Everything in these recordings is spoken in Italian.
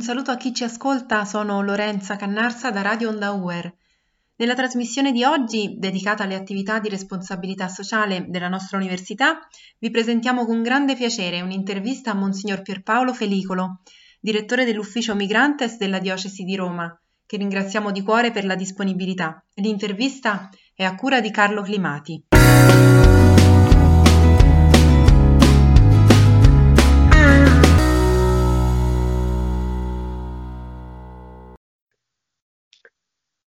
un saluto a chi ci ascolta, sono Lorenza Cannarsa da Radio Onda Uer. Nella trasmissione di oggi, dedicata alle attività di responsabilità sociale della nostra università, vi presentiamo con grande piacere un'intervista a Monsignor Pierpaolo Felicolo, direttore dell'Ufficio Migrantes della Diocesi di Roma, che ringraziamo di cuore per la disponibilità. L'intervista è a cura di Carlo Climati.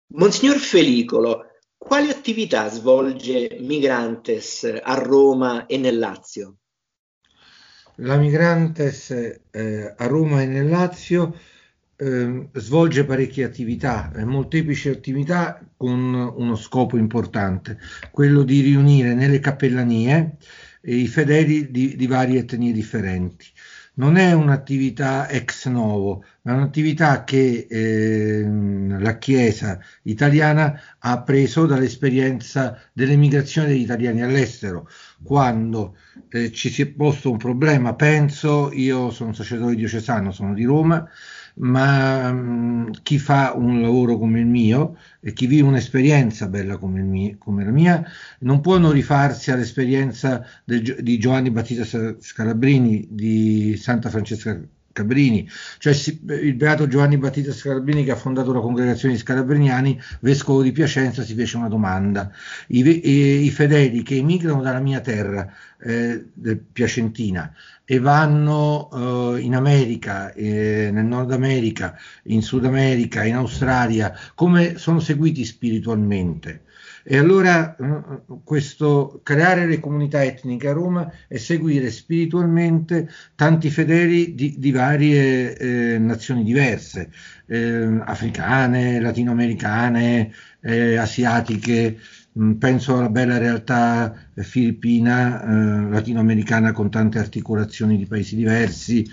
Monsignor Felicolo, quali attività svolge Migrantes a Roma e nel Lazio? La Migrantes a Roma e nel Lazio svolge parecchie attività, molteplici attività con uno scopo importante, quello di riunire nelle cappellanie i fedeli di varie etnie differenti. Non è un'attività ex novo, ma è un'attività che la Chiesa italiana ha preso dall'esperienza dell'emigrazione degli italiani all'estero, quando ci si è posto un problema. Penso, io sono sacerdote diocesano, sono di Roma, ma chi fa un lavoro come il mio e chi vive un'esperienza bella come la mia non può non rifarsi all'esperienza di Giovanni Battista Scalabrini, di Santa Francesca Cabrini, cioè il beato Giovanni Battista Scalabrini, che ha fondato la congregazione di Scalabriniani, vescovo di Piacenza, si fece una domanda: i fedeli che emigrano dalla mia terra piacentina e vanno in America, nel Nord America, in Sud America, in Australia, come sono seguiti spiritualmente? E allora questo creare le comunità etniche a Roma e seguire spiritualmente tanti fedeli di varie nazioni diverse, africane, latinoamericane, asiatiche, penso alla bella realtà filippina, latinoamericana con tante articolazioni di paesi diversi,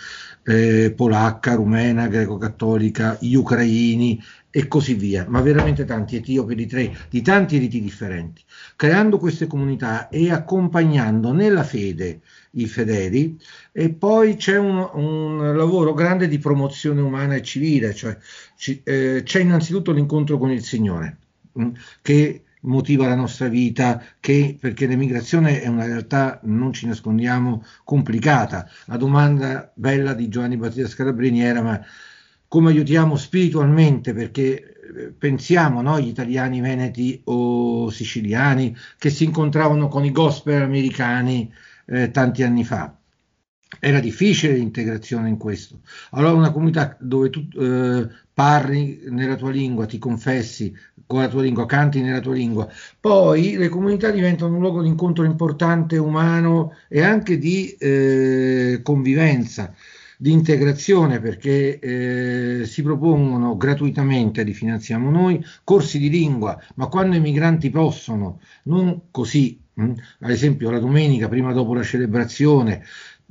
polacca, rumena, greco-cattolica, gli ucraini e così via, ma veramente tanti, etiopi di tanti riti differenti, creando queste comunità e accompagnando nella fede i fedeli. E poi c'è un lavoro grande di promozione umana e civile, cioè c'è innanzitutto l'incontro con il Signore, che motiva la nostra vita, perché l'emigrazione è una realtà, non ci nascondiamo, complicata. La domanda bella di Giovanni Battista Scalabrini era: ma come aiutiamo spiritualmente? Perché pensiamo, no, gli italiani veneti o siciliani che si incontravano con i gospel americani tanti anni fa. Era difficile l'integrazione in questo. Allora una comunità dove tu parli nella tua lingua, ti confessi con la tua lingua, canti nella tua lingua. Poi le comunità diventano un luogo di incontro importante, umano e anche di convivenza, di integrazione, perché si propongono gratuitamente, li finanziamo noi, corsi di lingua, ma quando i migranti possono, non così, ad esempio la domenica prima dopo la celebrazione,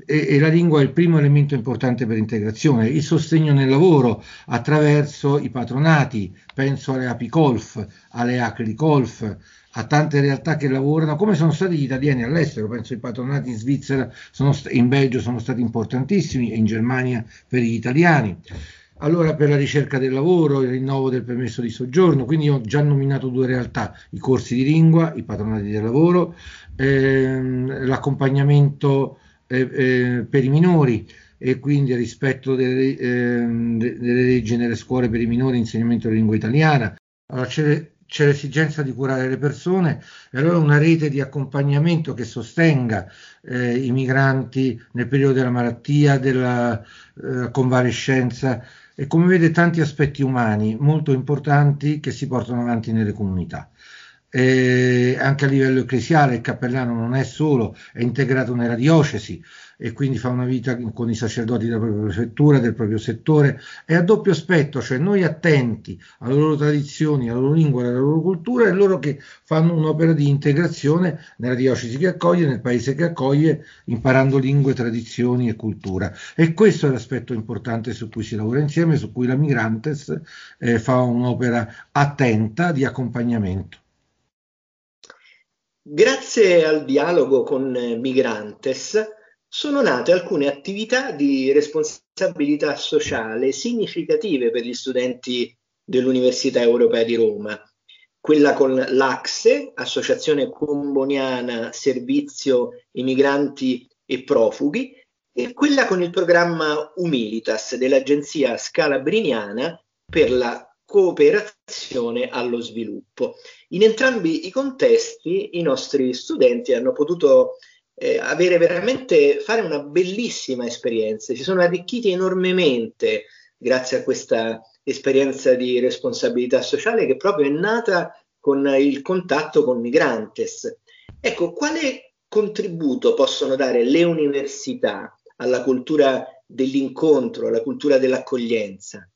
e la lingua è il primo elemento importante per l'integrazione, il sostegno nel lavoro attraverso i patronati, penso alle Apicolf, alle Acricolf, a tante realtà che lavorano, come sono stati gli italiani all'estero, penso ai patronati in Svizzera, in Belgio sono stati importantissimi, e in Germania per gli italiani. Allora per la ricerca del lavoro, il rinnovo del permesso di soggiorno, quindi ho già nominato due realtà, i corsi di lingua, i patronati del lavoro, l'accompagnamento per i minori, e quindi il rispetto delle leggi nelle scuole per i minori, insegnamento della lingua italiana. Allora c'è l'esigenza di curare le persone, e allora una rete di accompagnamento che sostenga i migranti nel periodo della malattia, della convalescenza, e come vede tanti aspetti umani molto importanti che si portano avanti nelle comunità. Anche a livello ecclesiale il cappellano non è solo, è integrato nella diocesi, e quindi fa una vita con i sacerdoti della propria prefettura, del proprio settore, è a doppio aspetto, cioè noi attenti alle loro tradizioni, alla loro lingua, alla loro cultura, e loro che fanno un'opera di integrazione nella diocesi che accoglie, nel paese che accoglie, imparando lingue, tradizioni e cultura. E questo è l'aspetto importante su cui si lavora insieme, su cui la Migrantes fa un'opera attenta di accompagnamento. Grazie al dialogo con Migrantes sono nate alcune attività di responsabilità sociale significative per gli studenti dell'Università Europea di Roma. Quella con l'ACSE, Associazione Comboniana Servizio Immigranti e Profughi, e quella con il programma Humilitas dell'Agenzia Scalabriniana per la cooperazione allo sviluppo. In entrambi i contesti i nostri studenti hanno potuto fare una bellissima esperienza, si sono arricchiti enormemente grazie a questa esperienza di responsabilità sociale che proprio è nata con il contatto con migrantes. Ecco, quale contributo possono dare le università alla cultura dell'incontro, alla cultura dell'accoglienza?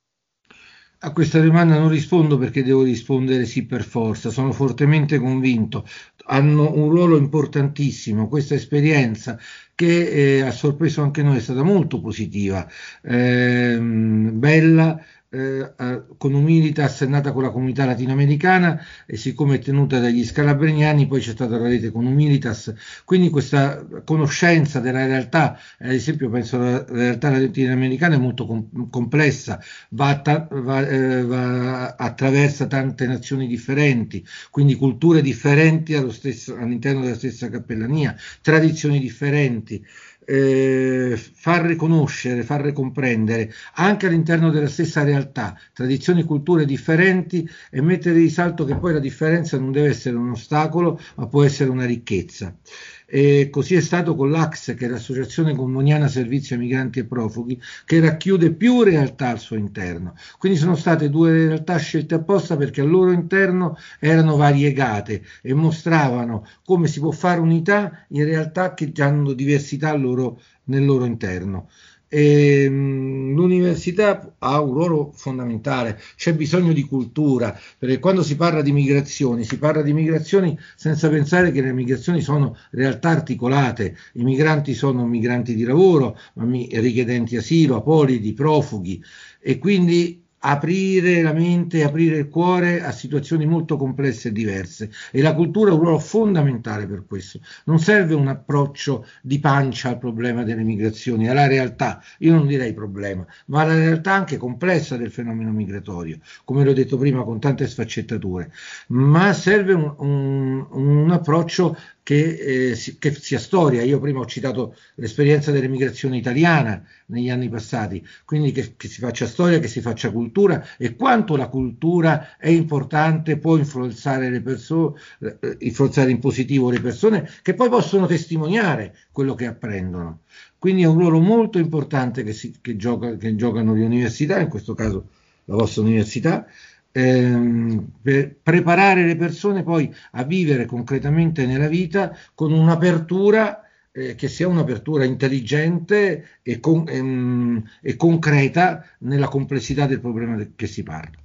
A questa domanda non rispondo perché devo rispondere sì per forza, sono fortemente convinto. Hanno un ruolo importantissimo, questa esperienza che ha sorpreso anche noi, è stata molto positiva, bella. Con Humilitas è nata con la comunità latinoamericana e siccome è tenuta dagli Scalabriniani poi c'è stata la rete con Humilitas, quindi questa conoscenza della realtà, ad esempio penso la realtà latinoamericana è molto complessa, attraversa tante nazioni differenti, quindi culture differenti all'interno della stessa cappellania, tradizioni differenti. Far riconoscere, far comprendere anche all'interno della stessa realtà tradizioni e culture differenti e mettere in salto che poi la differenza non deve essere un ostacolo ma può essere una ricchezza. E così è stato con l'ACSE, che è l'Associazione Comboniana Servizio Migranti e Profughi, che racchiude più realtà al suo interno, quindi sono state due realtà scelte apposta perché al loro interno erano variegate e mostravano come si può fare unità in realtà che hanno diversità nel loro interno. E l'università ha un ruolo fondamentale, c'è bisogno di cultura, perché quando si parla di migrazioni senza pensare che le migrazioni sono realtà articolate, i migranti sono migranti di lavoro, richiedenti asilo, apolidi, profughi, e quindi aprire la mente, aprire il cuore a situazioni molto complesse e diverse, e la cultura ha un ruolo fondamentale per questo. Non serve un approccio di pancia al problema delle migrazioni, alla realtà, io non direi problema, ma alla realtà anche complessa del fenomeno migratorio, come l'ho detto prima, con tante sfaccettature, ma serve un approccio che sia storia. Io prima ho citato l'esperienza dell'emigrazione italiana negli anni passati, quindi che si faccia storia, che si faccia cultura e quanto la cultura è importante, può influenzare le persone, influenzare in positivo le persone che poi possono testimoniare quello che apprendono. Quindi è un ruolo molto importante che giocano le università, in questo caso la vostra università, per preparare le persone poi a vivere concretamente nella vita con un'apertura che sia un'apertura intelligente e concreta nella complessità del problema che si parla.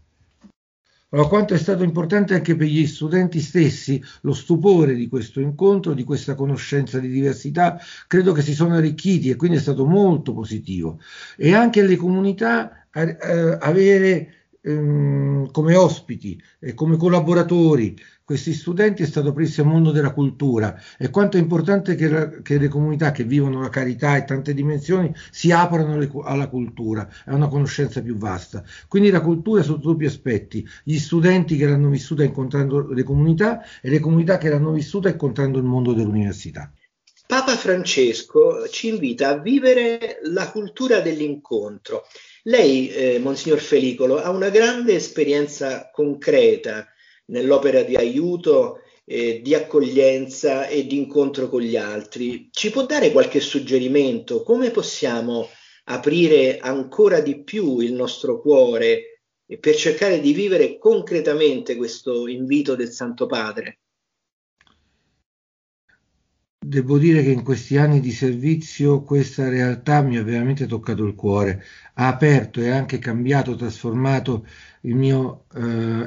Allora, quanto è stato importante anche per gli studenti stessi lo stupore di questo incontro, di questa conoscenza di diversità, credo che si sono arricchiti e quindi è stato molto positivo. E anche le comunità avere come ospiti e come collaboratori questi studenti è stato aprirsi al mondo della cultura, e quanto è importante che le comunità che vivono la carità e tante dimensioni si aprano alla cultura, a una conoscenza più vasta. Quindi la cultura sotto doppi aspetti, gli studenti che l'hanno vissuta incontrando le comunità e le comunità che l'hanno vissuta incontrando il mondo dell'università. Papa Francesco ci invita a vivere la cultura dell'incontro. Lei, Monsignor Felicolo, ha una grande esperienza concreta nell'opera di aiuto, di accoglienza e di incontro con gli altri. Ci può dare qualche suggerimento? Come possiamo aprire ancora di più il nostro cuore per cercare di vivere concretamente questo invito del Santo Padre? Devo dire che in questi anni di servizio questa realtà mi ha veramente toccato il cuore, ha aperto e anche cambiato, trasformato il mio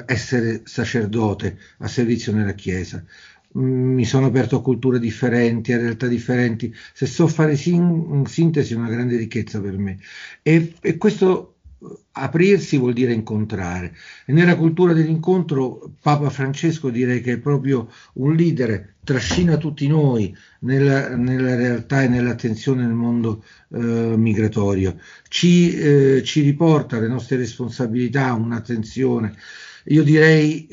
essere sacerdote a servizio nella Chiesa. Mi sono aperto a culture differenti, a realtà differenti, se so fare in sintesi una grande ricchezza per me. E questo aprirsi vuol dire incontrare, e nella cultura dell'incontro Papa Francesco, direi che è proprio un leader, trascina tutti noi nella realtà e nell'attenzione nel mondo migratorio, ci riporta le nostre responsabilità, un'attenzione. Io direi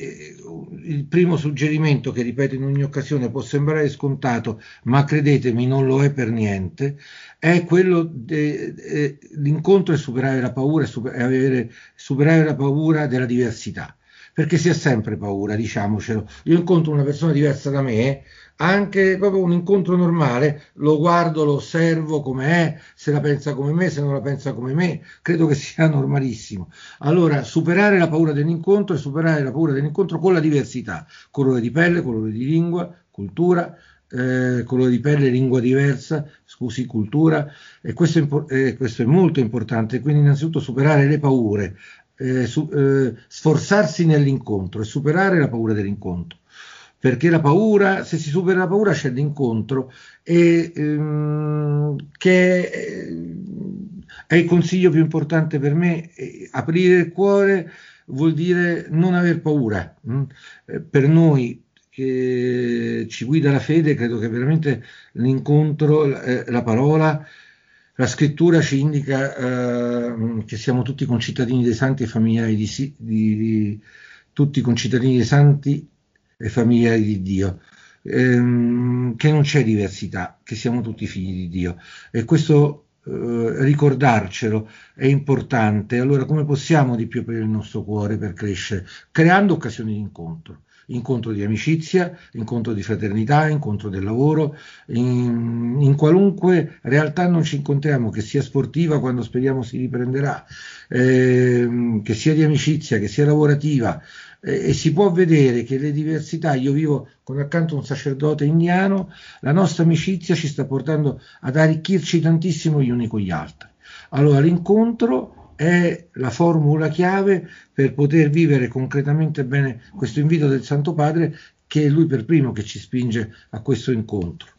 il primo suggerimento, che ripeto in ogni occasione, può sembrare scontato, ma credetemi non lo è per niente, è quello dell'incontro e superare la paura, superare la paura della diversità, perché si ha sempre paura, diciamocelo. Io incontro una persona diversa da me, anche proprio un incontro normale, lo guardo, lo osservo come è, se la pensa come me, se non la pensa come me, credo che sia normalissimo. Allora, superare la paura dell'incontro e superare la paura dell'incontro con la diversità, colore di pelle, colore di lingua, cultura, colore di pelle, lingua diversa, scusi, cultura, e questo è molto importante. Quindi innanzitutto superare le paure, sforzarsi nell'incontro e superare la paura dell'incontro. Perché la paura, se si supera la paura c'è l'incontro, che è il consiglio più importante per me. Aprire il cuore vuol dire non aver paura. Per noi che ci guida la fede, credo che veramente l'incontro, la parola, la scrittura ci indica che siamo tutti concittadini dei santi e familiari di tutti concittadini dei santi e familiari di Dio, che non c'è diversità, che siamo tutti figli di Dio, e questo ricordarcelo è importante. Allora, come possiamo di più aprire il nostro cuore per crescere? Creando occasioni di incontro di amicizia, incontro di fraternità, incontro del lavoro, in qualunque realtà non ci incontriamo, che sia sportiva quando speriamo si riprenderà, che sia di amicizia, che sia lavorativa. E si può vedere che le diversità, io vivo con accanto un sacerdote indiano, la nostra amicizia ci sta portando ad arricchirci tantissimo gli uni con gli altri. Allora l'incontro è la formula chiave per poter vivere concretamente bene questo invito del Santo Padre, che è lui per primo che ci spinge a questo incontro.